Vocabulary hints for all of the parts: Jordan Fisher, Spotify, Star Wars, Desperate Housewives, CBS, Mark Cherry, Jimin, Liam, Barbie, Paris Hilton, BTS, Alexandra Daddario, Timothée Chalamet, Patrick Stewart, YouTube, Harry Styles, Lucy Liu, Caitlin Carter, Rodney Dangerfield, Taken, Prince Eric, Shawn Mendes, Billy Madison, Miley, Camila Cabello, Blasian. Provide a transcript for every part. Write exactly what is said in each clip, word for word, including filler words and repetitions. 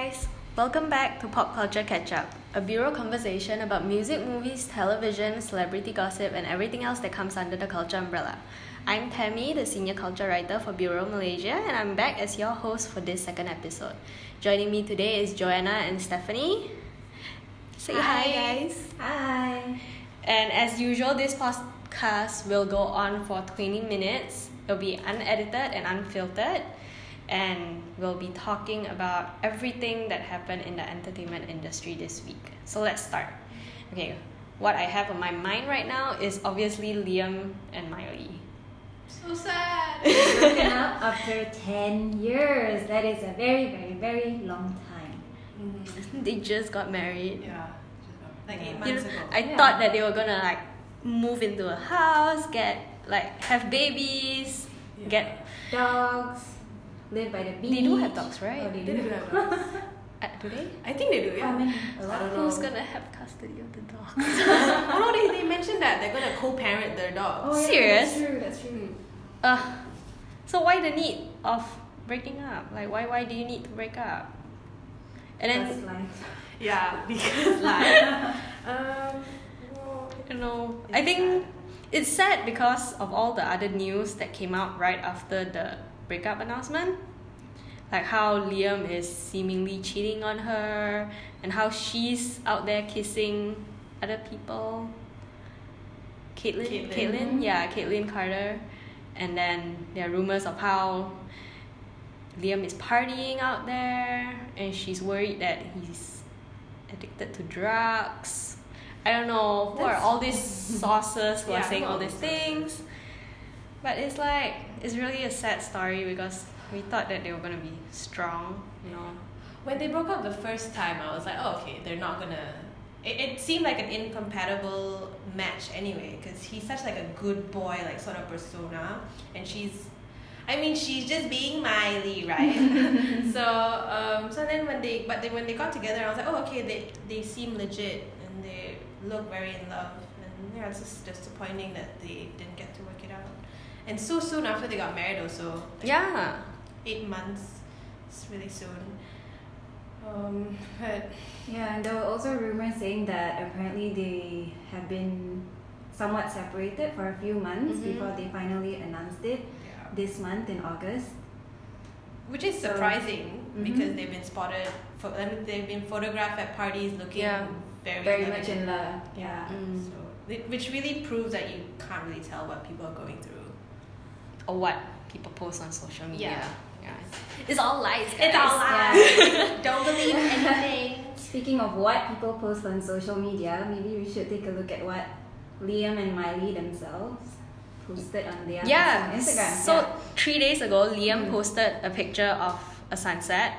guys! Welcome back to Pop Culture Catch Up, a bureau conversation about music, movies, television, celebrity gossip, and everything else that comes under the culture umbrella. I'm Tammy, the Senior Culture Writer for Bureau Malaysia, and I'm back as your host for this second episode. Joining me today is Joanna and Stephanie. Say hi, hi guys! Hi! And as usual, this podcast will go on for twenty minutes. It'll be unedited and unfiltered. And we'll be talking about everything that happened in the entertainment industry this week. So let's start. Okay, what I have on my mind right now is obviously Liam and Miley. So sad. Broken up after ten years. That is a very, very, very long time. Mm. They just got married. Yeah, like eight months ago. I yeah. thought that they were gonna like move into a house, get like have babies, yeah. get dogs. Live by the beach. They do have dogs, right? Oh, they, they do, do have dogs. uh, do they? I think they do, yeah. I mean, a lot of who's going to have custody of the dogs? Oh, no, they, they mentioned that. They're going to co-parent their dogs. Oh, yeah, serious? That's true, that's true. Uh, so why the need of breaking up? Like, why why do you need to break up? And then, that's life. Yeah, because life. um, well, I don't know. I think sad. It's sad because of all the other news that came out right after the breakup announcement, like how Liam is seemingly cheating on her and how she's out there kissing other people. Caitlin, Caitlin, Caitlin yeah, Caitlin Carter. And then there are rumors of how Liam is partying out there and she's worried that he's addicted to drugs. I don't know who are all these sources who yeah, are saying all these things. But it's like, it's really a sad story because we thought that they were going to be strong, you know. When they broke up the first time, I was like, oh, okay, they're not going to... It seemed like an incompatible match anyway because he's such like a good boy, like sort of persona. And she's... I mean, she's just being Miley, right? so um, so then when they... But they, when they got together, I was like, oh, okay, they, they seem legit and they look very in love. And yeah, it's just disappointing that they didn't get to work it out. And so soon after they got married also. Like yeah. Eight months. It's really soon. Um, but... Yeah, and there were also rumors saying that apparently they have been somewhat separated for a few months mm-hmm. before they finally announced it yeah. this month in August. Which is surprising so, because mm-hmm. they've been spotted, for, I mean, they've been photographed at parties looking yeah. very, very much in love. Yeah. Mm. So, which really proves that you can't really tell what people are going through. Or what people post on social media. Yeah. yeah. It's all lies, guys. It's all lies. Yeah. Don't believe anything. Speaking of what people post on social media, maybe we should take a look at what Liam and Miley themselves posted on their yeah. Instagram. So yeah. three days ago, Liam mm. posted a picture of a sunset.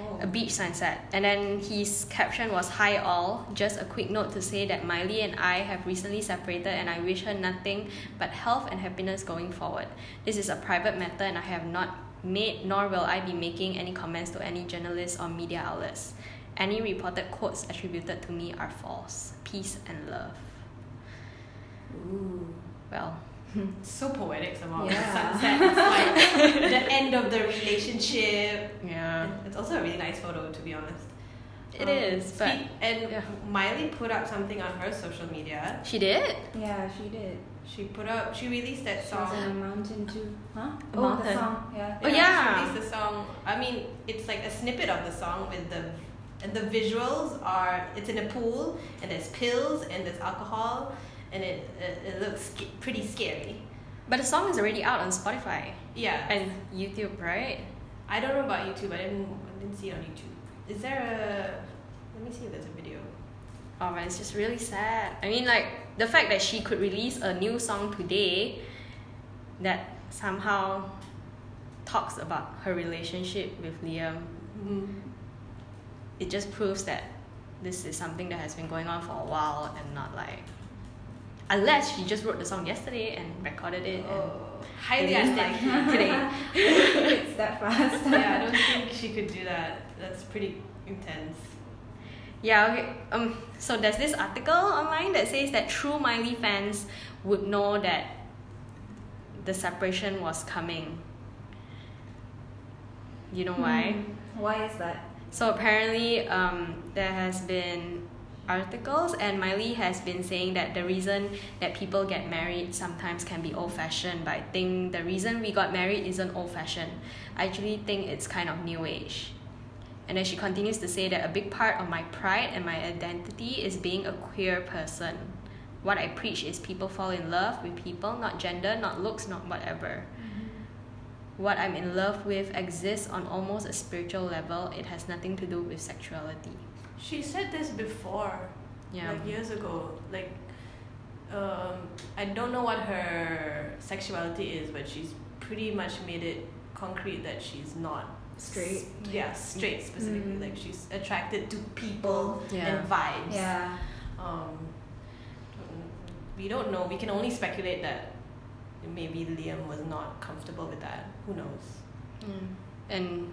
Oh. A beach sunset. And then his caption was, "Hi all, just a quick note to say that Miley and I have recently separated and I wish her nothing but health and happiness going forward. This is a private matter and I have not made nor will I be making any comments to any journalists or media outlets. Any reported quotes attributed to me are false. Peace and love." Ooh. Well, so poetic somehow. Yeah. Sunset. It's like the end of the relationship. Yeah. It's also a really nice photo, to be honest. It um, is, but he, and yeah. Miley put up something on her social media. She did? Yeah, she did. She put up she released that song. She was on a mountain too. Huh? A oh mountain. The song. Yeah. Oh yeah. yeah. She released the song. I mean, it's like a snippet of the song with the and the visuals are it's in a pool and there's pills and there's alcohol. And it, it it looks pretty scary. But the song is already out on Spotify. Yeah. And YouTube, right? I don't know about YouTube. I didn't I didn't see it on YouTube. Is there a... Let me see if there's a video. Oh, man. It's just really sad. I mean, like, the fact that she could release a new song today that somehow talks about her relationship with Liam. Mm-hmm. It just proves that this is something that has been going on for a while and not like... Unless she just wrote the song yesterday and recorded it oh, and highly unlikely today. It's that fast. Yeah, I don't think she could do that. That's pretty intense. Yeah, okay. Um so there's this article online that says that true Miley fans would know that the separation was coming. You know why? Hmm. Why is that? So apparently um, there has been articles, and Miley has been saying that the reason that people get married sometimes can be old-fashioned, but I think the reason we got married isn't old-fashioned. I actually think it's kind of new age. And then she continues to say that a big part of my pride and my identity is being a queer person. What I preach is people fall in love with people, not gender, not looks, not whatever. Mm-hmm. What I'm in love with exists on almost a spiritual level. It has nothing to do with sexuality. She said this before, yeah. like years ago. Like, um, I don't know what her sexuality is, but she's pretty much made it concrete that she's not straight. S- yeah, straight specifically. Mm. Like, she's attracted to people yeah. and vibes. Yeah. Um, we don't know. We can only speculate that maybe Liam was not comfortable with that. Who knows? Mm. And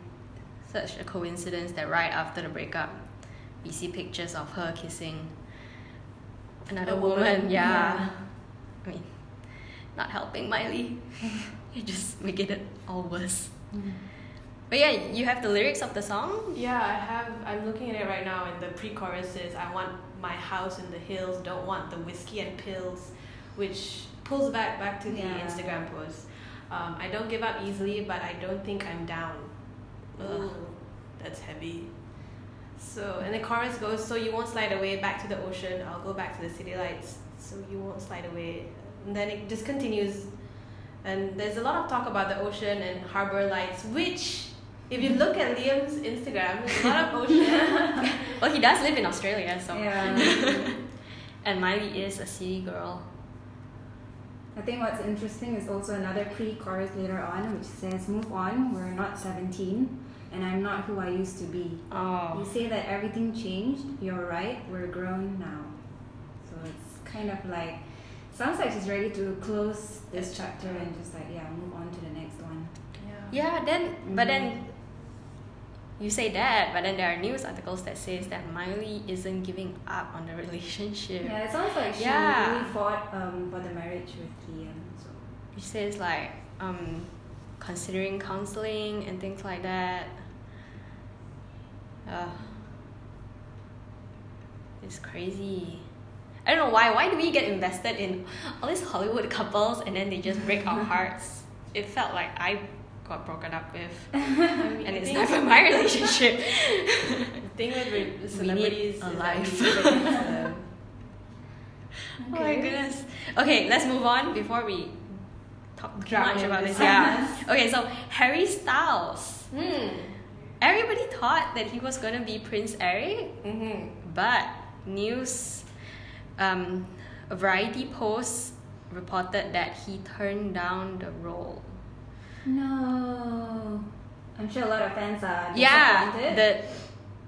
such a coincidence that right after the breakup, we see pictures of her kissing another woman. woman. Yeah. yeah. I mean, not helping Miley. You just make it all worse. Mm. But yeah, you have the lyrics of the song? Yeah, I have. I'm looking at it right now, and the pre-chorus is, I want my house in the hills, don't want the whiskey and pills, which pulls back, back to the yeah. Instagram post. Um, I don't give up easily, but I don't think I'm down. Ugh, that's heavy. So, and the chorus goes, so you won't slide away, back to the ocean, I'll go back to the city lights, so you won't slide away. And then it just continues, and there's a lot of talk about the ocean and harbour lights, which, if you look at Liam's Instagram, there's a lot of ocean. Well, he does live in Australia, so. Yeah. And Miley is a city girl. I think what's interesting is also another pre-chorus later on, which says, move on, we're not seventeen. And I'm not who I used to be. Oh. You say that everything changed. You're right. We're grown now. So it's kind of like, sounds like she's ready to close this chapter and just like, yeah, move on to the next one. Yeah. Yeah. Then, mm-hmm. but then, you say that, but then there are news articles that says that Miley isn't giving up on the relationship. Yeah, it sounds like she yeah. really fought um for the marriage with Liam. So she says like um. considering counseling and things like that. Uh, it's crazy. I don't know why. Why do we get invested in all these Hollywood couples and then they just break our hearts? It felt like I got broken up with. I mean, and it's not for my relationship. The thing with celebrities is life. Okay. Oh my goodness. Okay, let's move on before we talk too much about this. Yeah. Okay, so Harry Styles. Mm. Everybody thought that he was gonna be Prince Eric, mm-hmm. but news, um, a Variety post reported that he turned down the role. No, I'm sure a lot of fans are disappointed. Yeah, the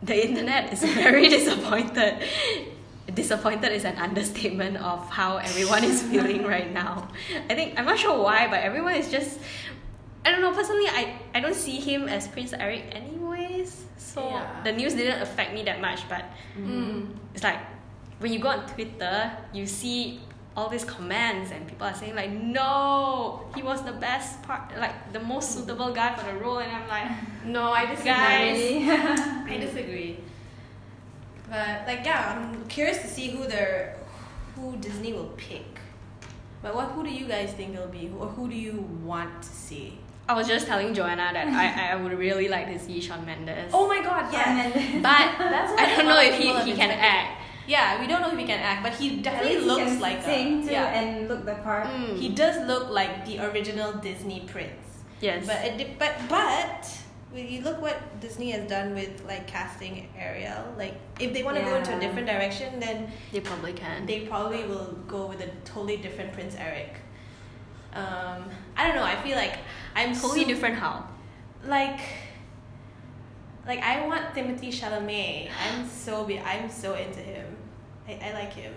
the internet is very disappointed. Disappointed is an understatement of how everyone is feeling right now. I think, I'm not sure why, but everyone is just, I don't know, personally, I, I don't see him as Prince Eric anyways. So yeah. the news didn't affect me that much, but mm. it's like, when you go on Twitter, you see all these comments and people are saying like, no, he was the best part, like the most suitable guy for the role, and I'm like, no, I disagree. Guys, I disagree. But like yeah, I'm curious to see who their who Disney will pick. But what who do you guys think it'll be, or who do you want to see? I was just telling Joanna that I, I would really like to see Shawn Mendes. Oh my God, yes. But That's I don't know if he, he can act. Yeah, we don't know if he can act, but he definitely looks like a sing too yeah. and look the part. Mm. He does look like the original Disney prince. Yes. But it, but but. You look what Disney has done with like casting Ariel. Like if they want to yeah. go into a different direction, then they probably can. They probably will go with a totally different Prince Eric. Um, I don't know. I feel like I'm totally so, different. How? Like, like I want Timothée Chalamet. I'm so be- I'm so into him. I, I like him.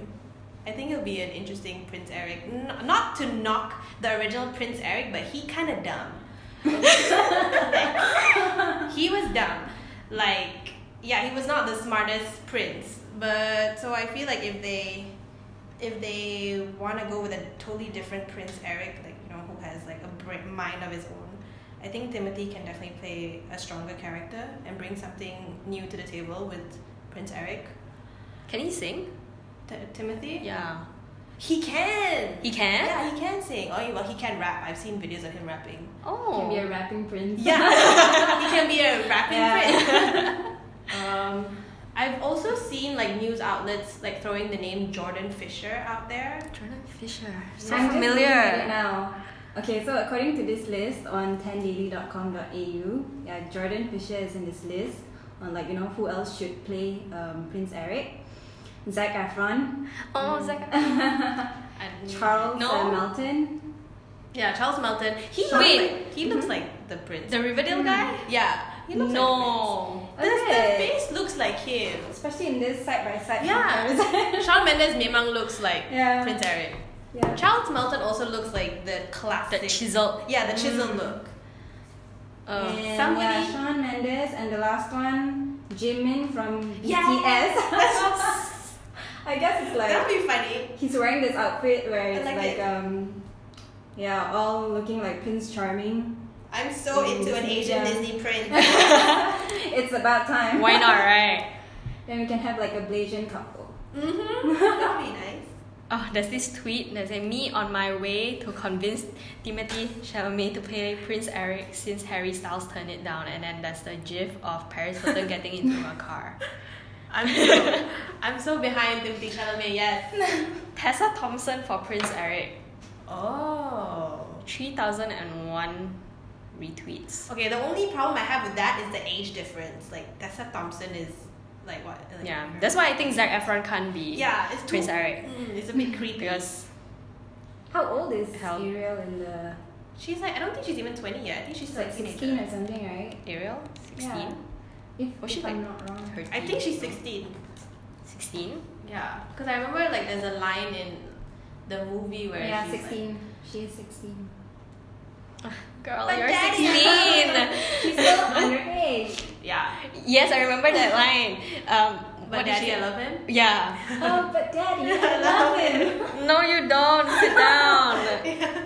I think he'll be an interesting Prince Eric. N- not to knock the original Prince Eric, but he kind of dumb. He was dumb, like yeah, he was not the smartest prince. But so I feel like if they, if they want to go with a totally different Prince Eric, like you know who has like a mind of his own, I think Timothée can definitely play a stronger character and bring something new to the table with Prince Eric. Can he sing? T- Timothée? Yeah. He can! He can? Yeah, he can sing. Oh, well, he can rap. I've seen videos of him rapping. Oh. He can be a rapping prince. Yeah. He can be a rapping yeah. prince. um, I've also seen like news outlets like throwing the name Jordan Fisher out there. Jordan Fisher. So yeah, familiar. I'm just reading it now. Okay, so according to this list on ten daily dot com dot a u, yeah, Jordan Fisher is in this list on like, you know, who else should play um, Prince Eric. Zac Efron. Oh, mm. Zac Efron. Charles no. uh, Melton. Yeah, Charles Melton. He Wait, like, he looks mm-hmm. like the prince. The Riverdale mm-hmm. guy? Yeah. He looks no. like the prince. Okay. The face looks like him. Especially in this side-by-side yeah. comparison. Shawn Mendes memang looks like yeah. Prince Eric. Yeah. Charles Melton also looks like the classic. The chiseled. Yeah, the chiseled mm. look. Uh, and somebody... yeah, Shawn Mendes. And the last one, Jimin from B T S. Yeah. I guess it's like that'd be funny. He's wearing this outfit where it's like, like it. um, yeah, all looking like Prince Charming. I'm so in into Disney, an Asian yeah. Disney prince. It's about time. Why not, right? Then we can have like a Blasian couple. Mhm. That'd be nice. Oh, there's this tweet that says, "Me on my way to convince Timothée Chalamet to play Prince Eric since Harry Styles turned it down," and then there's the gif of Paris Hilton getting into a car. I'm so, I'm so behind Timothée Chalamet, yes. Tessa Thompson for Prince Eric. Oh. three thousand one retweets. Okay, the only problem I have with that is the age difference. Like, Tessa Thompson is, like, what? Like, yeah, that's why I think Zac Efron can't be yeah, it's Prince too, Eric. Mm, it's a bit creepy. Because how old is Ariel in the... She's like, I don't think she's even twenty yet. I think she's like sixteen or something, right? Ariel? sixteen? Yeah. If, was if she I'm like, not wrong. thirteen, I think she's sixteen. sixteen? Yeah. Because I remember like there's a line in the movie where yeah, she's sixteen. Like, she is sixteen. Girl, but you're daddy. sixteen! She's still underage. Yeah. Yes, I remember that line. Um, but what daddy, did she... I love him? Yeah. Oh, but daddy, I love him. No, you don't. Sit down. Yeah.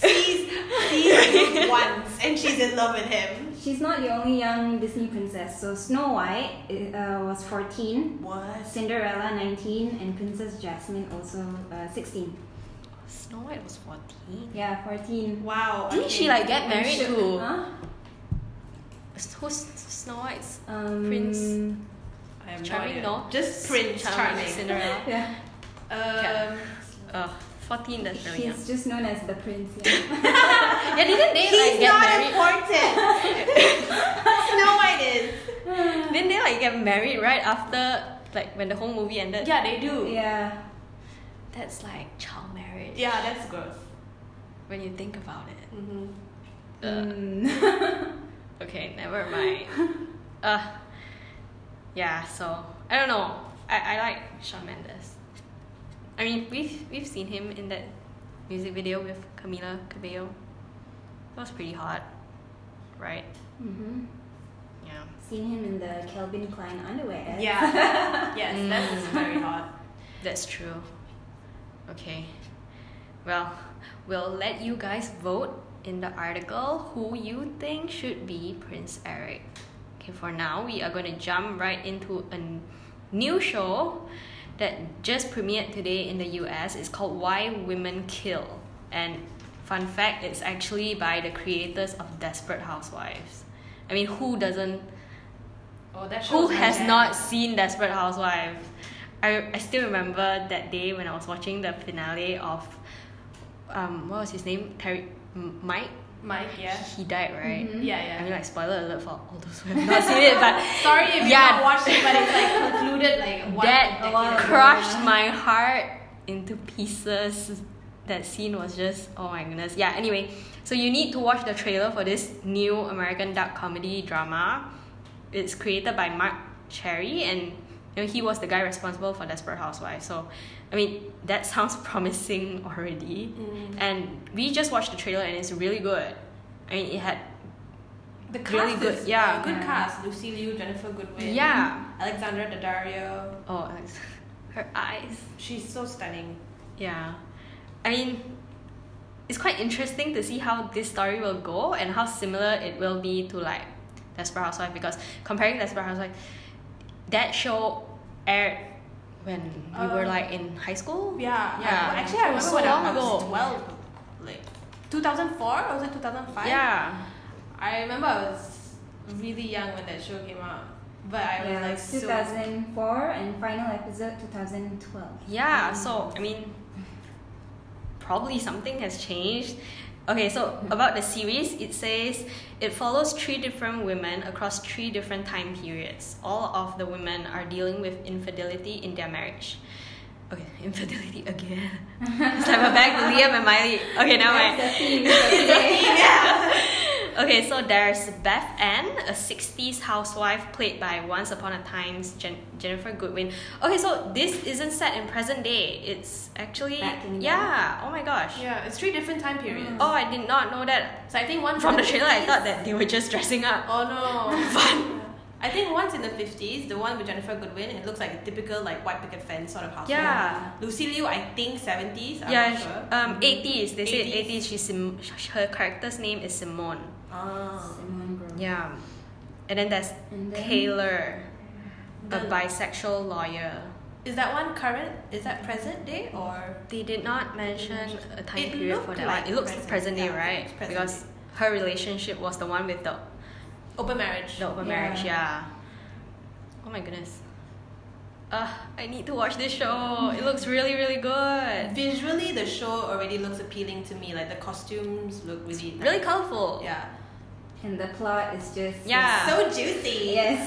She's seen once and she's in love with him. She's not the only young Disney princess. So Snow White uh, was fourteen. What? Cinderella nineteen, and Princess Jasmine also uh, sixteen. Snow White was fourteen. Yeah, fourteen. Wow. Didn't okay. she like get married should, to? Huh? Who's Snow White's um, Prince? I am Charming, no. Just Prince Charming. Charming. Cinderella. Yeah. Um. Yeah. Uh, fourteen, that's really young. He's just known as the prince. Yeah, yeah didn't they He's like get married? He's not important. Snow White is. Didn't they like get married right after, like when the whole movie ended? Yeah, they do. Yeah. That's like child marriage. Yeah, that's gross. When you think about it. Mm-hmm. Uh, mm. Okay, never mind. Uh, yeah, so, I don't know. I, I like Shawn Mendes. I mean, we've, we've seen him in that music video with Camila Cabello. That was pretty hot, right? Mm-hmm. Yeah. Seen him in the Calvin Klein underwear. Yeah. Yes, mm. that was very hot. That's true. Okay. Well, we'll let you guys vote in the article who you think should be Prince Eric. Okay, for now, we are going to jump right into a n- new show that just premiered today in the U S. It's called Why Women Kill. And fun fact, it's actually by the creators of Desperate Housewives. I mean, who doesn't... Oh, that who has bad. not seen Desperate Housewives? I, I still remember that day when I was watching the finale of... um, What was his name? Terry, Mike? Mike, yeah. He died, right? Mm-hmm. Yeah, yeah. I mean, like, spoiler alert for all those who have not seen it, but... Sorry if you yeah. haven't watched it, but it's, like, concluded, like... One that decade. crushed my heart into pieces. That scene was just... Oh, my goodness. Yeah, anyway. So, you need to watch the trailer for this new American dark comedy drama. It's created by Mark Cherry, and... You know, he was the guy responsible for Desperate Housewives. So, I mean, that sounds promising already. Mm. And we just watched the trailer and it's really good. I mean, it had the cast really good, is, yeah, good yeah. cast. Lucy Liu, Jennifer Goodwin, yeah, Alexandra Daddario. Oh, her eyes. She's so stunning. Yeah, I mean, it's quite interesting to see how this story will go and how similar it will be to like Desperate Housewives, because comparing Desperate Housewives, that show aired when we um, were like in high school. Yeah, yeah. I, actually, I remember so when I was twelve, like two thousand four or was it two thousand five? Yeah, I remember I was really young when that show came out. But I was yeah, like so two thousand four and final episode two thousand twelve. Yeah, mm. so I mean, probably something has changed. Okay, so about the series, it says it follows three different women across three different time periods. All of the women are dealing with infidelity in their marriage. Okay, infidelity again. It's like we're back to Liam and Miley. Okay, now I. Yeah. Okay, so there's Beth Ann, a sixties housewife played by Once Upon a Time's Jen- Jennifer Goodwin. Okay, so this isn't set in present day. It's actually back in yeah. Oh my gosh. Yeah, it's three different time periods. Mm. Oh, I did not know that. So I think one from the trailer, I thought that they were just dressing up. Oh no. Fun. I think once in the fifties, the one with Jennifer Goodwin, it looks like a typical like white picket fence sort of house. Yeah. Lucy Liu, I think seventies. I'm yeah, not sure. Um, eighties. They said eighties. She's Sim- her character's name is Simone. Ah. Simone Bro. Yeah, and then there's and then Taylor, the, a bisexual lawyer. Is that one current? Is that present day or? They did not mention a time it period for that. Like one. It looks present, present day, yeah, right? Present because day. Her relationship was the one with the. Open marriage. The open yeah. marriage, yeah. Oh my goodness. Uh, I need to watch this show. It looks really, really good. Visually, the show already looks appealing to me. Like the costumes look really nice. Really colorful. Yeah. And the plot is just yeah. so juicy. Yes.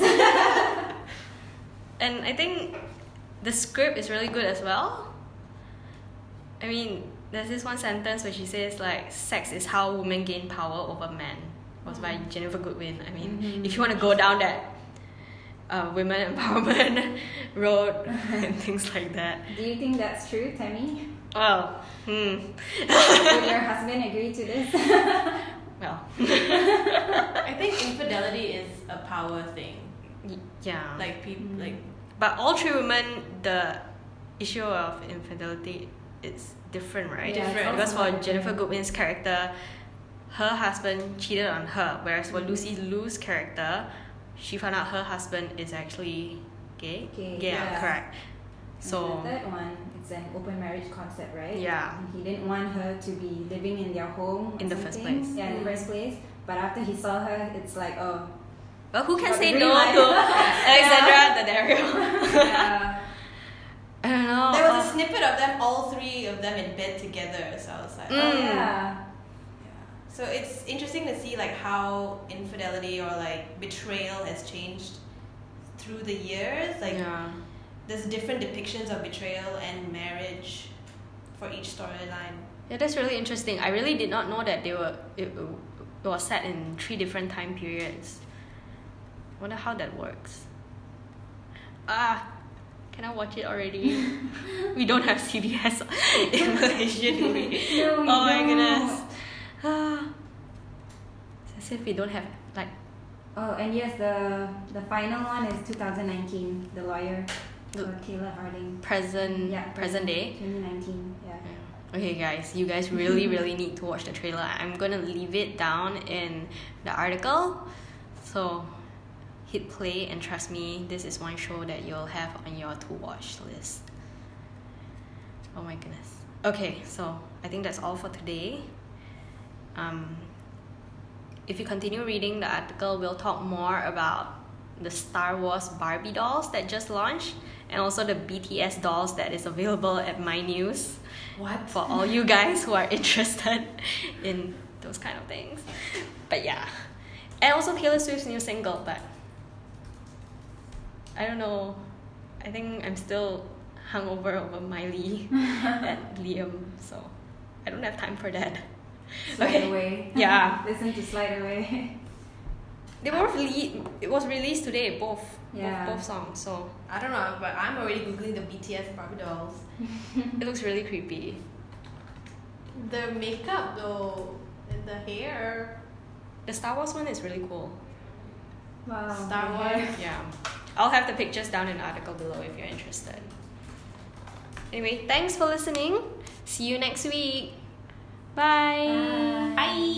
And I think the script is really good as well. I mean, there's this one sentence where she says like, sex is how women gain power over men. Was by Jennifer Goodwin. I mean, mm-hmm. if you want to go down that uh, women empowerment road and things like that. Do you think that's true, Tammy? Well, hmm. Will your husband agree to this? Well, I think infidelity is a power thing. Yeah. Like people, mm-hmm. like. But all three women, the issue of infidelity, it's different, right? Yeah, different. Because for Jennifer Goodwin's character, her husband cheated on her, whereas for Lucy Liu's character, she found out her husband is actually gay. Gay, gay yeah, correct. So and the third one, it's an open marriage concept, right? Yeah. And he didn't want her to be living in their home in the first place. Yeah, in the first place. But after he saw her, it's like, oh. Well, who can say no life? To Alexandra Daddario? Yeah. I don't know. There was uh, a snippet of them, all three of them in bed together. So I was like, mm. oh yeah. So it's interesting to see like how infidelity or like betrayal has changed through the years. Like yeah. there's different depictions of betrayal and marriage for each storyline. Yeah, that's really interesting. I really did not know that they were it, it was set in three different time periods. I wonder how that works. Ah, can I watch it already? We don't have C B S in Malaysia, do we? No, we oh my don't. Goodness. As if we don't have like oh and yes the the final one is twenty nineteen, the lawyer for Taylor Harding. Present yeah, present day twenty nineteen yeah. yeah. Okay guys, you guys really really need to watch the trailer. I'm gonna leave it down in the article. So hit play and trust me, this is one show that you'll have on your to watch list. Oh my goodness. Okay, so I think that's all for today. Um, if you continue reading the article, we'll talk more about the Star Wars Barbie dolls that just launched and also the B T S dolls that is available at My News. What? For all you guys who are interested in those kind of things. But yeah. And also Taylor Swift's new single, but I don't know. I think I'm still hungover over Miley and Liam, so I don't have time for that. Slide okay. Away. Yeah. Listen to Slide Away. They were really, it was released today, both, yeah. both both songs. So I don't know, but I'm already googling the B T S Barbie dolls. It looks really creepy. The makeup though, and the hair. The Star Wars one is really cool. Wow. Star Wars. Yeah. I'll have the pictures down in the article below if you're interested. Anyway, thanks for listening. See you next week. Bye. Bye. Bye.